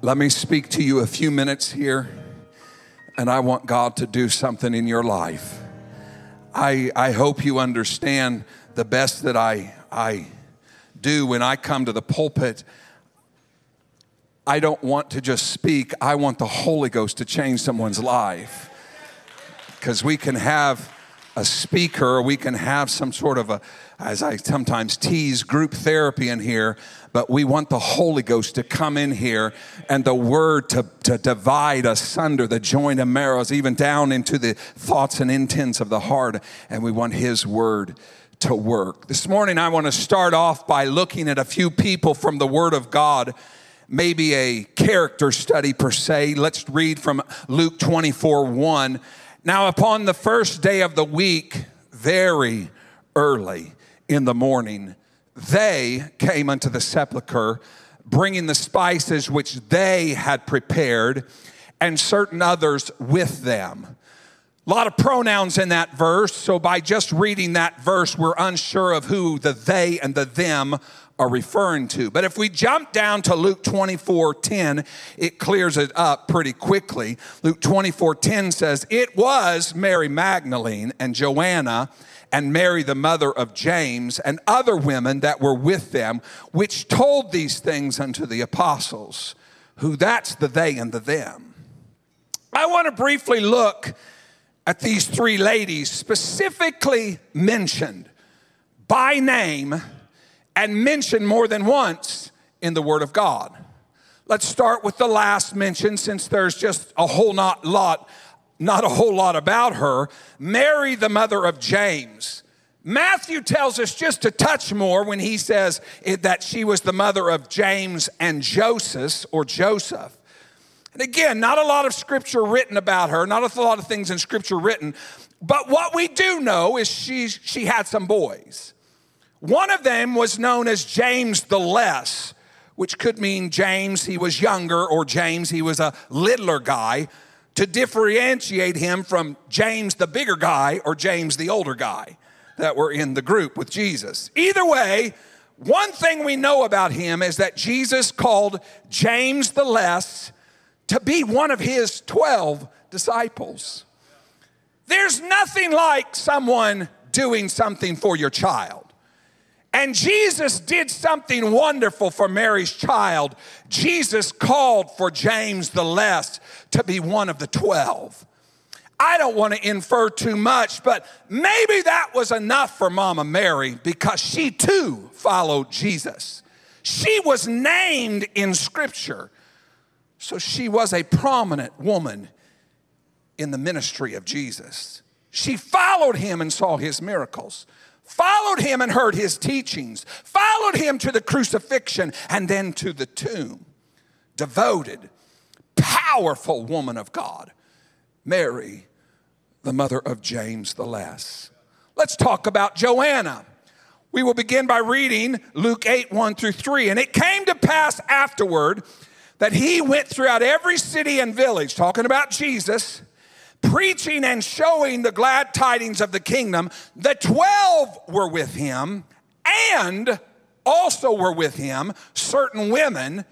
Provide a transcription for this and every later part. Let me speak to you a few minutes here, and I want God to do something in your life. I hope you understand the best that I do when I come to the pulpit. I don't want to just speak. I want the Holy Ghost to change someone's life, because we can have a speaker, we can have some sort of a, as I sometimes tease, group therapy in here, but we want the Holy Ghost to come in here and the word to divide asunder the joint and marrows, even down into the thoughts and intents of the heart, and we want his word to work. This morning I want to start off by looking at a few people from the Word of God, maybe a character study per se. Let's read from Luke 24:1. Now, upon the first day of the week, very early in the morning, they came unto the sepulchre, bringing the spices which they had prepared, and certain others with them. A lot of pronouns in that verse, so by just reading that verse, we're unsure of who the they and the them are referring to. But if we jump down to Luke 24:10, it clears it up pretty quickly. Luke 24:10 says, it was Mary Magdalene and Joanna and Mary the mother of James and other women that were with them, which told these things unto the apostles. Who, that's the they and the them. I want to briefly look at these three ladies specifically mentioned by name and mentioned more than once in the Word of God. Let's start with the last mention, since there's just a whole not a whole lot about her. Mary, the mother of James. Matthew tells us just a touch more when he says that she was the mother of James and Joseph. And again, not a lot of scripture written about her, not a lot of things in scripture written, but what we do know is she had some boys. One of them was known as James the Less, which could mean James he was younger or James he was a littler guy, to differentiate him from James the bigger guy or James the older guy that were in the group with Jesus. Either way, one thing we know about him is that Jesus called James the Less to be one of his 12 disciples. There's nothing like someone doing something for your child. And Jesus did something wonderful for Mary's child. Jesus called for James the Less to be one of the 12. I don't want to infer too much, but maybe that was enough for Mama Mary, because she too followed Jesus. She was named in Scripture, so she was a prominent woman in the ministry of Jesus. She followed him and saw his miracles, followed him and heard his teachings, followed him to the crucifixion and then to the tomb. Devoted, powerful woman of God, Mary, the mother of James the Less. Let's talk about Joanna. We will begin by reading Luke 8:1-3. And it came to pass afterward that he went throughout every city and village, talking about Jesus, preaching and showing the glad tidings of the kingdom. The 12 were with him, and also were with him certain women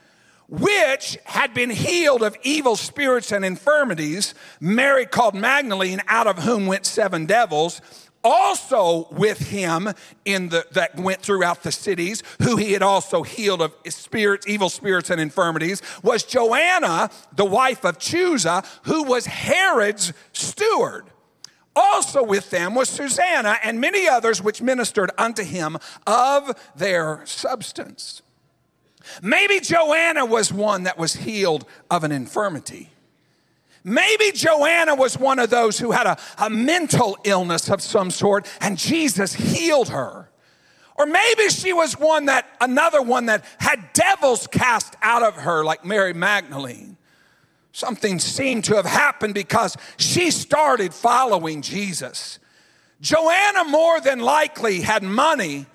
which had been healed of evil spirits and infirmities, Mary called Magdalene, out of whom went 7 devils, also with him that went throughout the cities, who he had also healed of spirits, evil spirits and infirmities, was Joanna, the wife of Chuza, who was Herod's steward. Also with them was Susanna and many others which ministered unto him of their substance. Maybe Joanna was one that was healed of an infirmity. Maybe Joanna was one of those who had a mental illness of some sort, and Jesus healed her. Or maybe she was another one that had devils cast out of her, like Mary Magdalene. Something seemed to have happened because she started following Jesus. Joanna more than likely had money.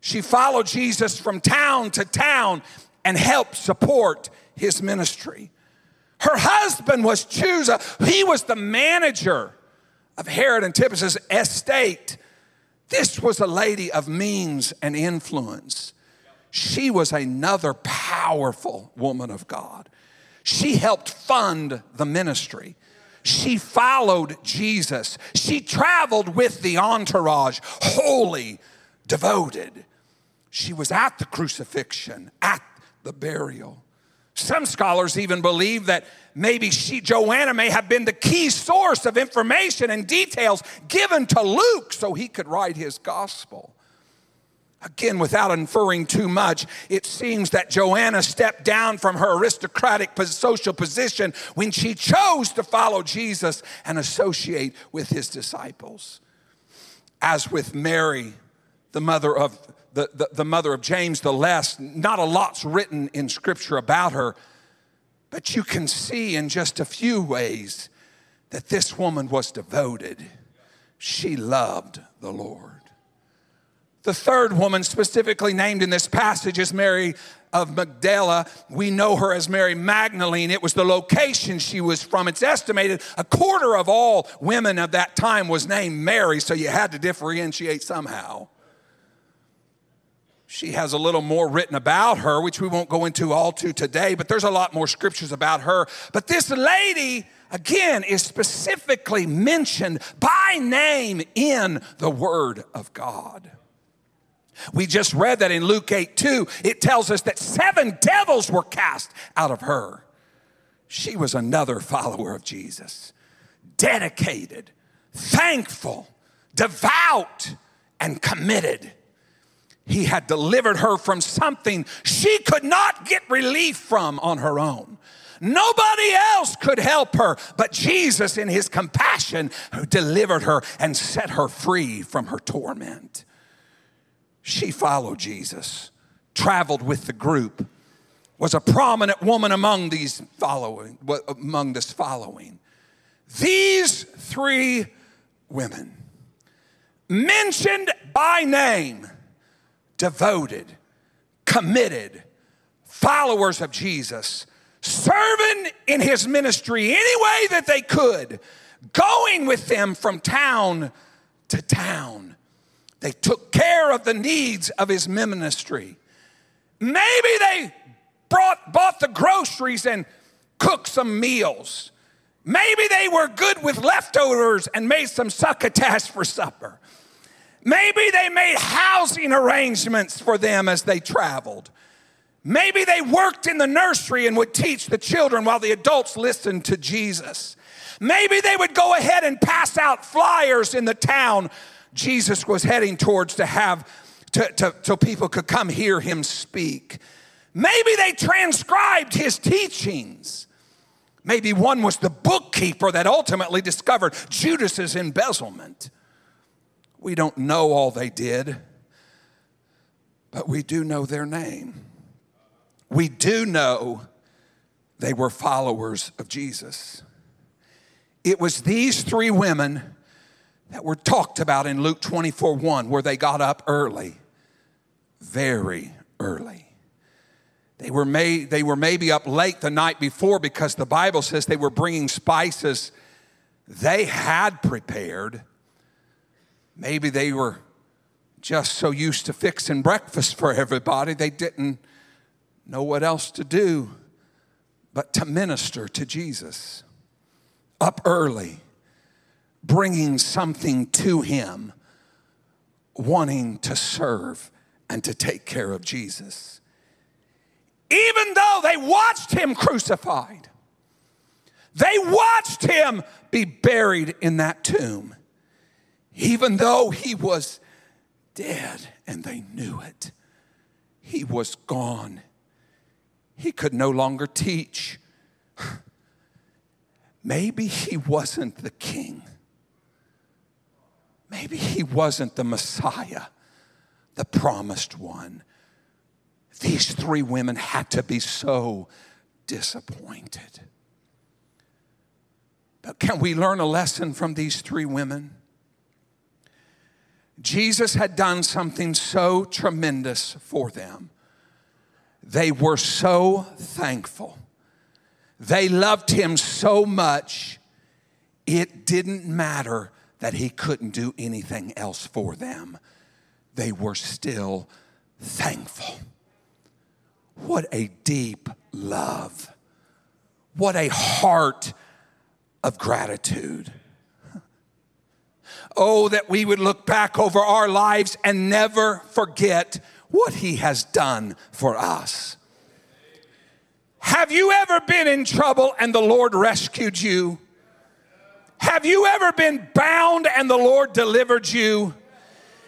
She followed Jesus from town to town and helped support his ministry. Her husband was Chusa. He was the manager of Herod Antipas's estate. This was a lady of means and influence. She was another powerful woman of God. She helped fund the ministry. She followed Jesus. She traveled with the entourage, holy, devoted. She was at the crucifixion, at the burial. Some scholars even believe that maybe Joanna may have been the key source of information and details given to Luke so he could write his gospel. Again, without inferring too much, it seems that Joanna stepped down from her aristocratic social position when she chose to follow Jesus and associate with his disciples. As with Mary, the mother of James the Less, not a lot's written in Scripture about her, but you can see in just a few ways that this woman was devoted. She loved the Lord. The third woman specifically named in this passage is Mary of Magdala. We know her as Mary Magdalene. It was the location she was from. It's estimated 1/4 of all women of that time was named Mary, so you had to differentiate somehow. She has a little more written about her, which we won't go into all to today, but there's a lot more scriptures about her. But this lady, again, is specifically mentioned by name in the Word of God. We just read that in Luke 8:2, it tells us that 7 devils were cast out of her. She was another follower of Jesus, dedicated, thankful, devout, and committed. He had delivered her from something she could not get relief from on her own. Nobody else could help her, but Jesus in his compassion delivered her and set her free from her torment. She followed Jesus, traveled with the group, was a prominent woman among this following. These 3 women, mentioned by name, devoted, committed, followers of Jesus, serving in his ministry any way that they could, going with them from town to town. They took care of the needs of his ministry. Maybe they bought the groceries and cooked some meals. Maybe they were good with leftovers and made some succotash for supper. Maybe they made housing arrangements for them as they traveled. Maybe they worked in the nursery and would teach the children while the adults listened to Jesus. Maybe they would go ahead and pass out flyers in the town Jesus was heading towards so people could come hear him speak. Maybe they transcribed his teachings. Maybe one was the bookkeeper that ultimately discovered Judas's embezzlement. We don't know all they did, but we do know their name. We do know they were followers of Jesus. It was these 3 women that were talked about in Luke 24:1, where they got up early, very early. They were maybe up late the night before because the Bible says they were bringing spices they had prepared. Maybe they were just so used to fixing breakfast for everybody, they didn't know what else to do but to minister to Jesus. Up early, bringing something to him, wanting to serve and to take care of Jesus. Even though they watched him crucified, they watched him be buried in that tomb, even though he was dead and they knew it, he was gone. He could no longer teach. Maybe he wasn't the king. Maybe he wasn't the Messiah, the promised one. These 3 women had to be so disappointed. But can we learn a lesson from these 3 women? Jesus had done something so tremendous for them. They were so thankful. They loved him so much, it didn't matter that he couldn't do anything else for them. They were still thankful. What a deep love What a heart of gratitude. Oh, that we would look back over our lives and never forget what he has done for us. Have you ever been in trouble and the Lord rescued you? Have you ever been bound and the Lord delivered you?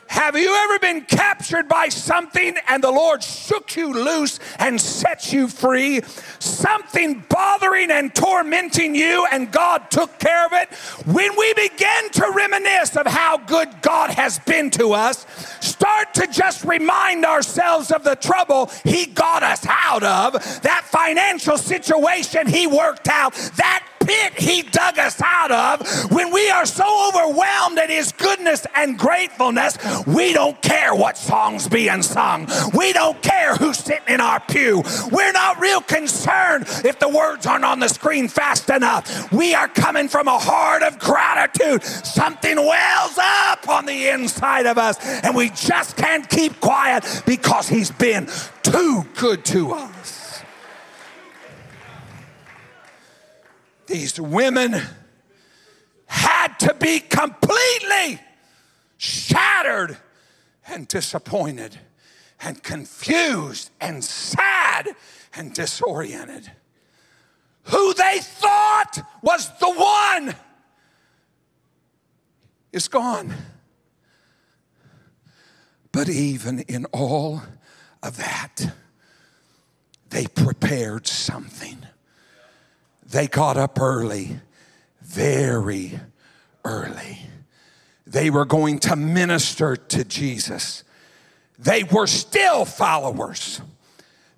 Have you ever been captured by something and the Lord shook you loose and set you free? Something bothering and tormenting you, and God took care of it. When we begin to reminisce of how good God has been to us, start to just remind ourselves of the trouble he got us out of, that financial situation he worked out, that pit he dug us out of. When we are so overwhelmed at his goodness and gratefulness, we don't care what song's being sung. We don't care who's sitting in our pew. We're not real concerned if the words aren't on the screen fast enough. We are coming from a heart of gratitude. Something wells up on the inside of us, and we just can't keep quiet because he's been too good to us. These women had to be completely shattered and disappointed and confused and sad and disoriented. Who they thought was the one is gone. But even in all of that, they prepared something. They got up early, very early. They were going to minister to Jesus. They were still followers.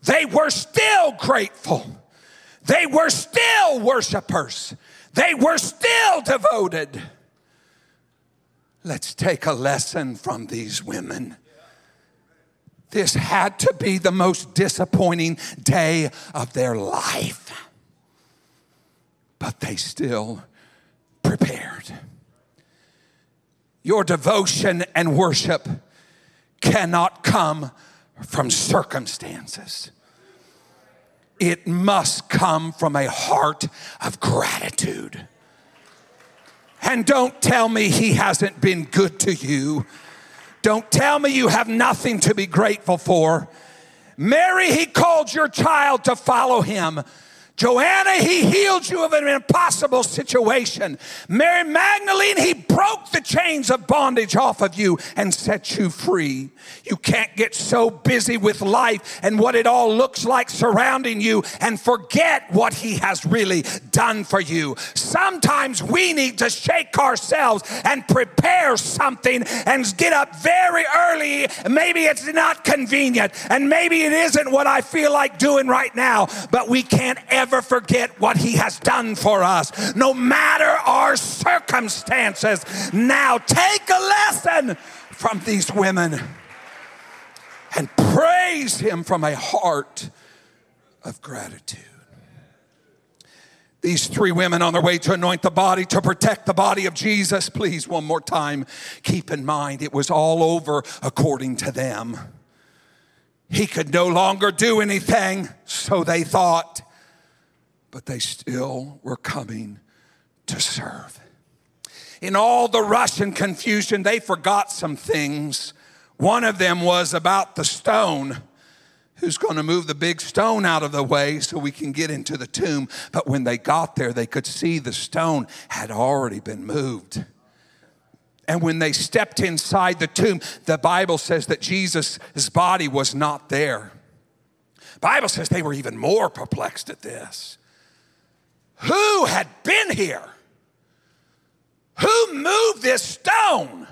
They were still grateful. They were still worshipers. They were still devoted. Let's take a lesson from these women. This had to be the most disappointing day of their life. But they still prepared. Your devotion and worship cannot come from circumstances. It must come from a heart of gratitude. And don't tell me he hasn't been good to you. Don't tell me you have nothing to be grateful for. Mary, he called your child to follow him. Joanna, he healed you of an impossible situation. Mary Magdalene, he broke the chains of bondage off of you and set you free. You can't get so busy with life and what it all looks like surrounding you and forget what he has really done for you. Sometimes we need to shake ourselves and prepare something and get up very early. Maybe it's not convenient and maybe it isn't what I feel like doing right now, but we can't ever forget what he has done for us, no matter our circumstances. Now take a lesson from these women and praise him from a heart of gratitude. These three women on their way to anoint the body, to protect the body of Jesus, please, one more time, keep in mind it was all over according to them. He could no longer do anything, so they thought. But they still were coming to serve. In all the rush and confusion, they forgot some things. One of them was about the stone. Who's going to move the big stone out of the way so we can get into the tomb? But when they got there, they could see the stone had already been moved. And when they stepped inside the tomb, the Bible says that Jesus' body was not there. The Bible says they were even more perplexed at this. Who had been here? Who moved this stone?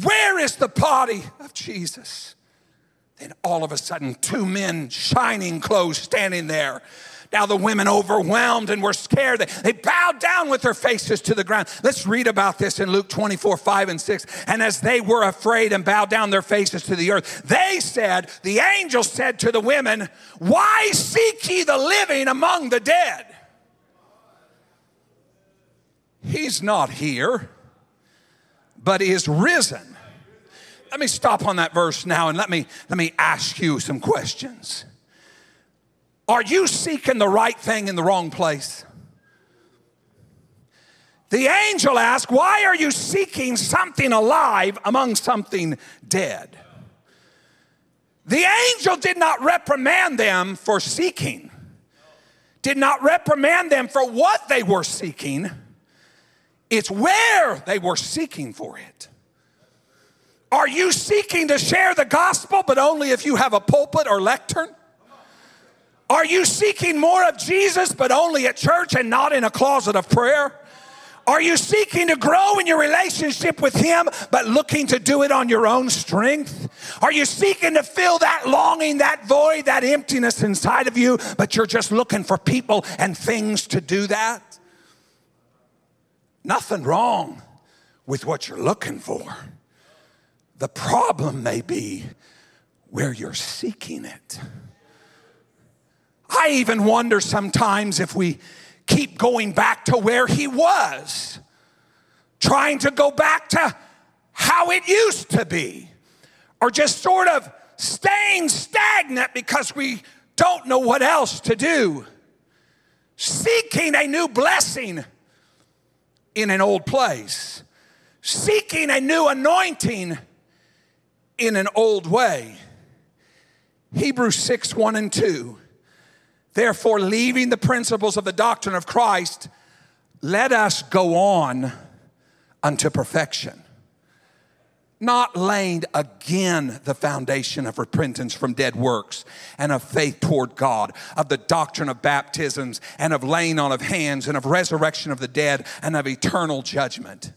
Where is the body of Jesus? Then all of a sudden, two men, shining clothes, standing there. Now the women, overwhelmed and were scared, they bowed down with their faces to the ground. Let's read about this in Luke 24, 5 and 6. And as they were afraid and bowed down their faces to the earth, they said, the angel said to the women, "Why seek ye the living among the dead? He's not here, but is risen." Let me stop on that verse now and let me ask you some questions. Are you seeking the right thing in the wrong place? The angel asked, why are you seeking something alive among something dead? The angel did not reprimand them for seeking, did not reprimand them for what they were seeking. It's where they were seeking for it. Are you seeking to share the gospel, but only if you have a pulpit or lectern? Are you seeking more of Jesus, but only at church and not in a closet of prayer? Are you seeking to grow in your relationship with Him, but looking to do it on your own strength? Are you seeking to fill that longing, that void, that emptiness inside of you, but you're just looking for people and things to do that? Nothing wrong with what you're looking for. The problem may be where you're seeking it. I even wonder sometimes if we keep going back to where he was, trying to go back to how it used to be, or just sort of staying stagnant because we don't know what else to do, seeking a new blessing in an old place, seeking a new anointing in an old way. Hebrews 6:1-2. Therefore, leaving the principles of the doctrine of Christ, let us go on unto perfection, not laying again the foundation of repentance from dead works and of faith toward God, of the doctrine of baptisms and of laying on of hands and of resurrection of the dead and of eternal judgment.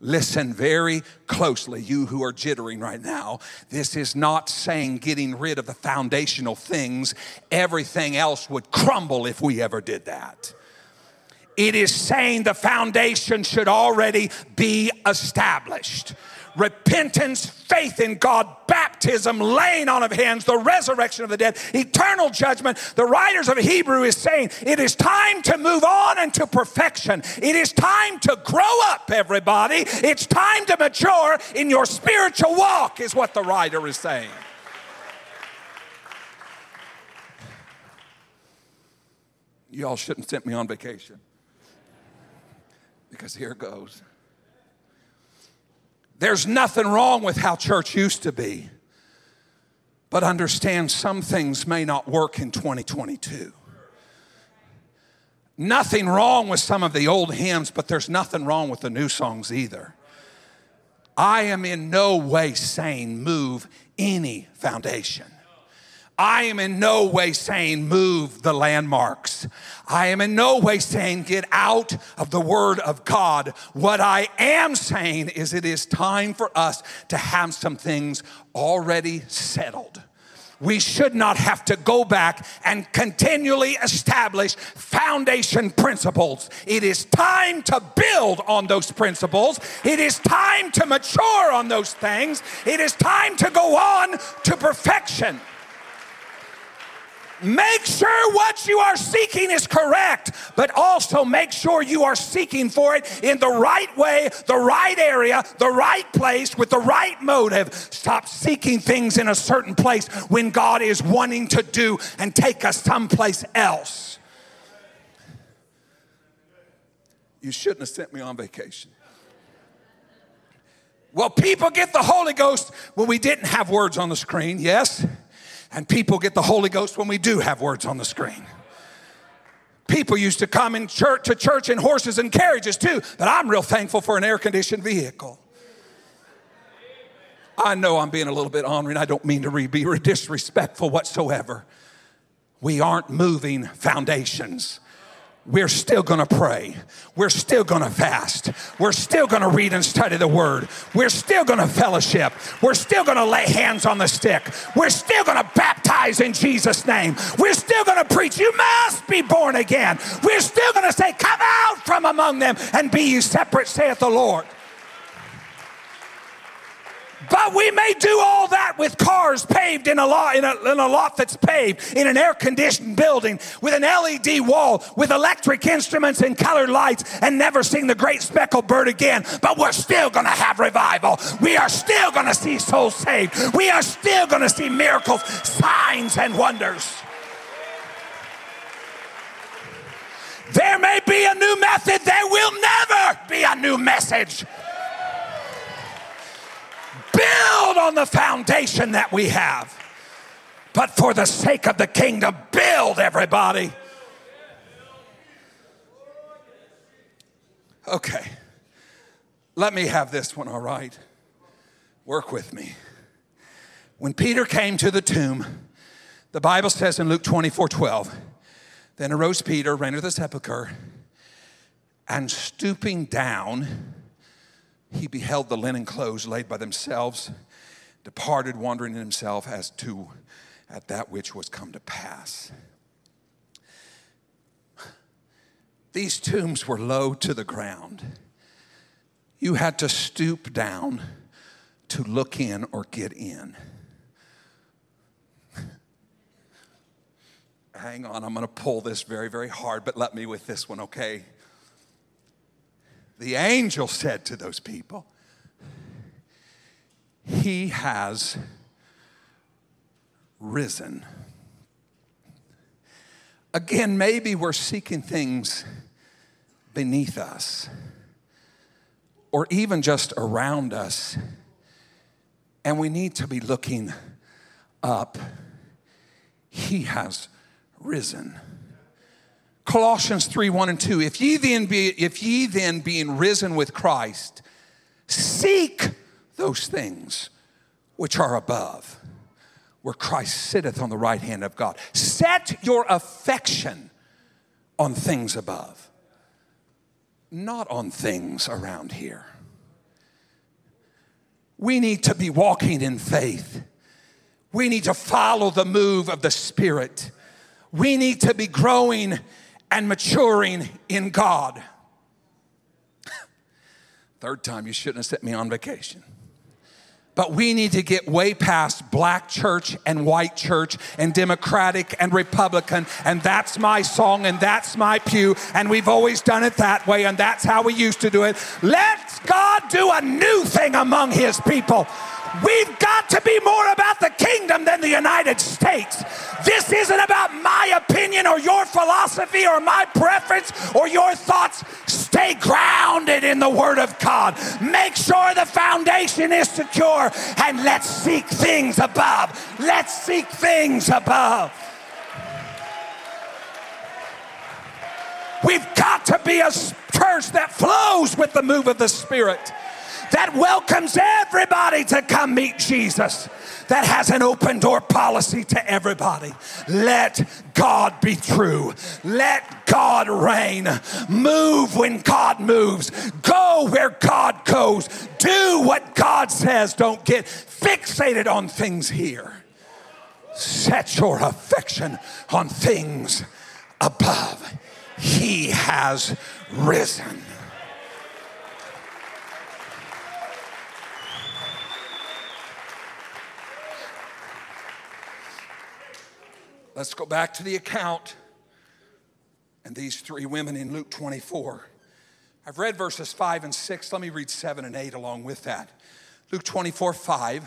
Listen very closely, you who are jittering right now. This is not saying getting rid of the foundational things. Everything else would crumble if we ever did that. It is saying the foundation should already be established. Repentance, faith in God, baptism, laying on of hands, the resurrection of the dead, eternal judgment. The writers of Hebrew is saying it is time to move on into perfection. It is time to grow up, everybody. It's time to mature in your spiritual walk is what the writer is saying. You all shouldn't send me on vacation because here goes. There's nothing wrong with how church used to be, but understand some things may not work in 2022. Nothing wrong with some of the old hymns, but there's nothing wrong with the new songs either. I am in no way saying move any foundation. I am in no way saying move the landmarks. I am in no way saying get out of the Word of God. What I am saying is it is time for us to have some things already settled. We should not have to go back and continually establish foundation principles. It is time to build on those principles. It is time to mature on those things. It is time to go on to perfection. Make sure what you are seeking is correct, but also make sure you are seeking for it in the right way, the right area, the right place, with the right motive. Stop seeking things in a certain place when God is wanting to do and take us someplace else. You shouldn't have sent me on vacation. Well, people get the Holy Ghost when we didn't have words on the screen, yes? And people get the Holy Ghost when we do have words on the screen. People used to come in church, to church in horses and carriages too, but I'm real thankful for an air-conditioned vehicle. I know I'm being a little bit ornery, and I don't mean to be disrespectful whatsoever. We aren't moving foundations. We're still going to pray. We're still going to fast. We're still going to read and study the Word. We're still going to fellowship. We're still going to lay hands on the stick. We're still going to baptize in Jesus' name. We're still going to preach, you must be born again. We're still going to say, come out from among them and be ye separate, saith the Lord. But we may do all that with cars paved in a lot that's paved, in an air-conditioned building, with an LED wall, with electric instruments and colored lights, and never sing the great speckled bird again. But we're still going to have revival. We are still going to see souls saved. We are still going to see miracles, signs, and wonders. There may be a new method. There will never be a new message. Build on the foundation that we have. But for the sake of the kingdom, build, everybody. Okay. Let me have this one, all right? Work with me. When Peter came to the tomb, the Bible says in Luke 24:12, then arose Peter, ran to the sepulchre, and stooping down, he beheld the linen clothes laid by themselves, departed, wondering in himself as to at that which was come to pass. These tombs were low to the ground. You had to stoop down to look in or get in. Hang on, I'm going to pull this very, very hard, but let me with this one, okay? The angel said to those people, he has risen. Again, maybe we're seeking things beneath us or even just around us, and we need to be looking up. He has risen. Colossians 3:1-2. If ye then being risen with Christ, seek those things which are above, where Christ sitteth on the right hand of God. Set your affection on things above, not on things around here. We need to be walking in faith. We need to follow the move of the Spirit. We need to be growing and maturing in God. Third time, you shouldn't have sent me on vacation. But we need to get way past black church and white church and Democratic and Republican, and that's my song and that's my pew, and we've always done it that way, and that's how we used to do it. Let God do a new thing among his people. We've got to be more about the kingdom than the United States. This isn't about my opinion or your philosophy or my preference or your thoughts. Stay grounded in the Word of God. Make sure the foundation is secure, and let's seek things above. Let's seek things above. We've got to be a church that flows with the move of the Spirit, that welcomes everybody to come meet Jesus, that has an open door policy to everybody. Let God be true. Let God reign. Move when God moves. Go where God goes. Do what God says. Don't get fixated on things here. Set your affection on things above. He has risen. Let's go back to the account and these three women in Luke 24. I've read verses 5 and 6. Let me read 7 and 8 along with that. Luke 24:5.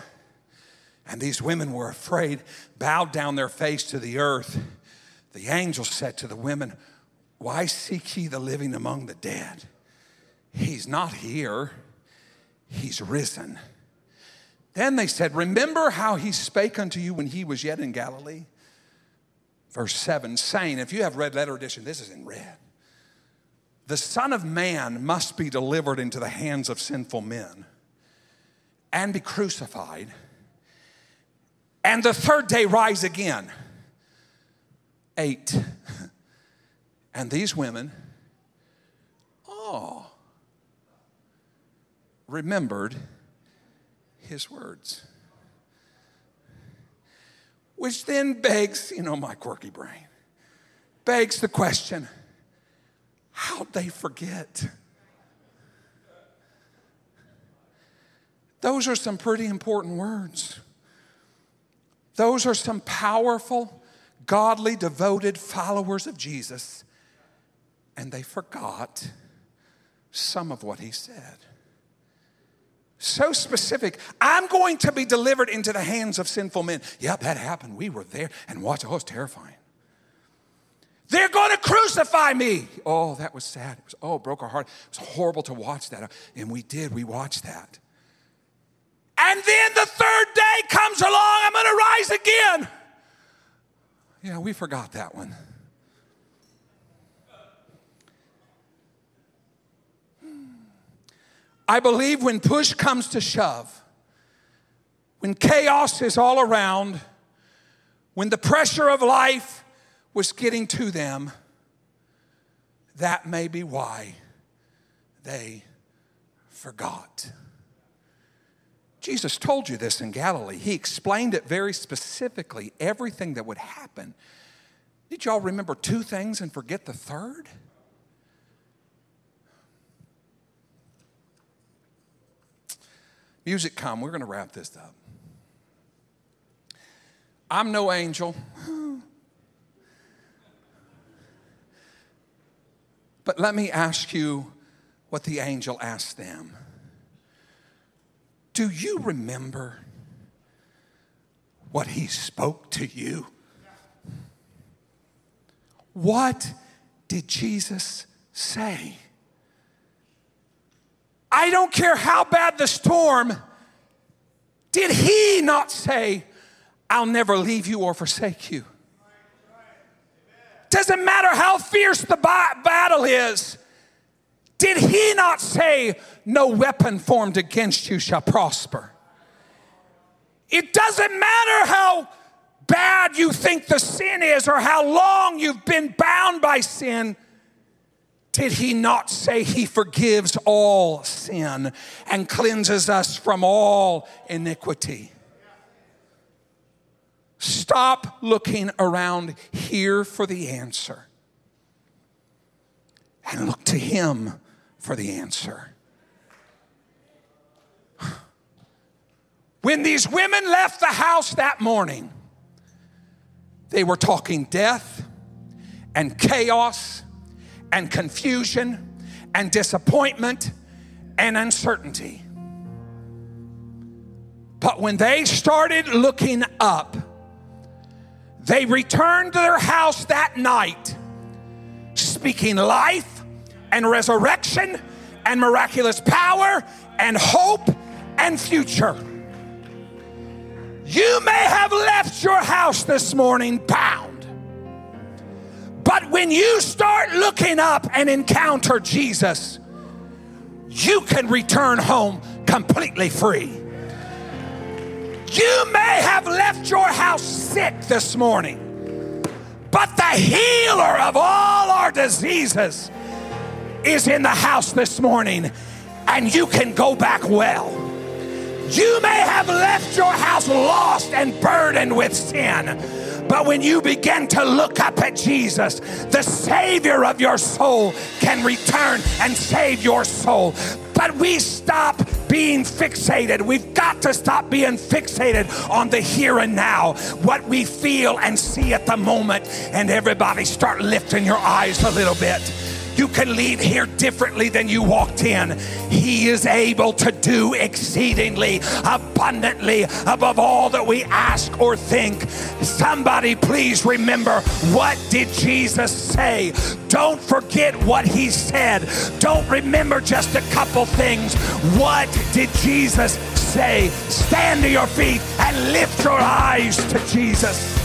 And these women were afraid, bowed down their face to the earth. The angel said to the women, why seek ye the living among the dead? He's not here. He's risen. Then they said, remember how he spake unto you when he was yet in Galilee? Verse 7, saying, if you have red letter edition, this is in red. The Son of Man must be delivered into the hands of sinful men and be crucified, and the third day rise again. 8, and these women, remembered his words. Which then begs, my quirky brain, begs the question, how'd they forget? Those are some pretty important words. Those are some powerful, godly, devoted followers of Jesus, and they forgot some of what he said. So specific. I'm going to be delivered into the hands of sinful men. Yeah, that happened. We were there. And watch, it was terrifying. They're going to crucify. crucify me. Oh, that was sad. It broke our heart. It was horrible to watch that. And we watched that. And then the third day comes along, I'm going to rise again. Yeah, we forgot that one. I believe when push comes to shove, when chaos is all around, when the pressure of life was getting to them, that may be why they forgot. Jesus told you this in Galilee. He explained it very specifically, everything that would happen. Did y'all remember two things and forget the third? Music come. We're going to wrap this up. I'm no angel. But let me ask you what the angel asked them. Do you remember what he spoke to you? What did Jesus say? I don't care how bad the storm, did he not say, I'll never leave you or forsake you? Doesn't matter how fierce the battle is. Did he not say, no weapon formed against you shall prosper? It doesn't matter how bad you think the sin is or how long you've been bound by sin. Did he not say he forgives all sin and cleanses us from all iniquity? Stop looking around here for the answer and look to him for the answer. When these women left the house that morning, they were talking death and chaos and confusion and disappointment and uncertainty. But when they started looking up, they returned to their house that night, speaking life and resurrection and miraculous power and hope and future. You may have left your house this morning bound, but when you start looking up and encounter Jesus, you can return home completely free. You may have left your house sick this morning, but the healer of all our diseases is in the house this morning, and you can go back well. You may have left your house lost and burdened with sin, but when you begin to look up at Jesus, the Savior of your soul can return and save your soul. But we stop being fixated. We've got to stop being fixated on the here and now, what we feel and see at the moment. And everybody start lifting your eyes a little bit. You can leave here differently than you walked in. He is able to do exceedingly, abundantly, above all that we ask or think. Somebody please remember, what did Jesus say? Don't forget what he said. Don't remember just a couple things. What did Jesus say? Stand to your feet and lift your eyes to Jesus.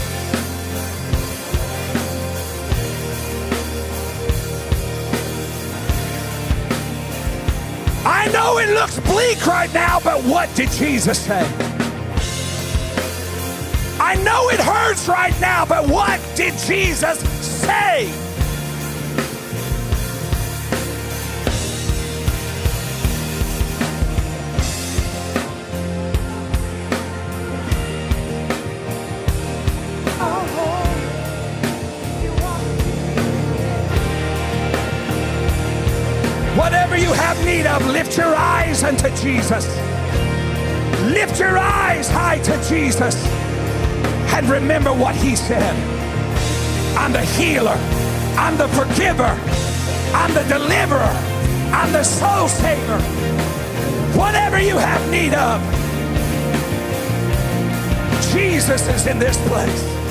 I know it looks bleak right now, but what did Jesus say? I know it hurts right now, but what did Jesus say? Whatever you have need of, lift your eyes unto Jesus. Lift your eyes high to Jesus. And remember what he said. I'm the healer. I'm the forgiver. I'm the deliverer. I'm the soul saver. Whatever you have need of, Jesus is in this place.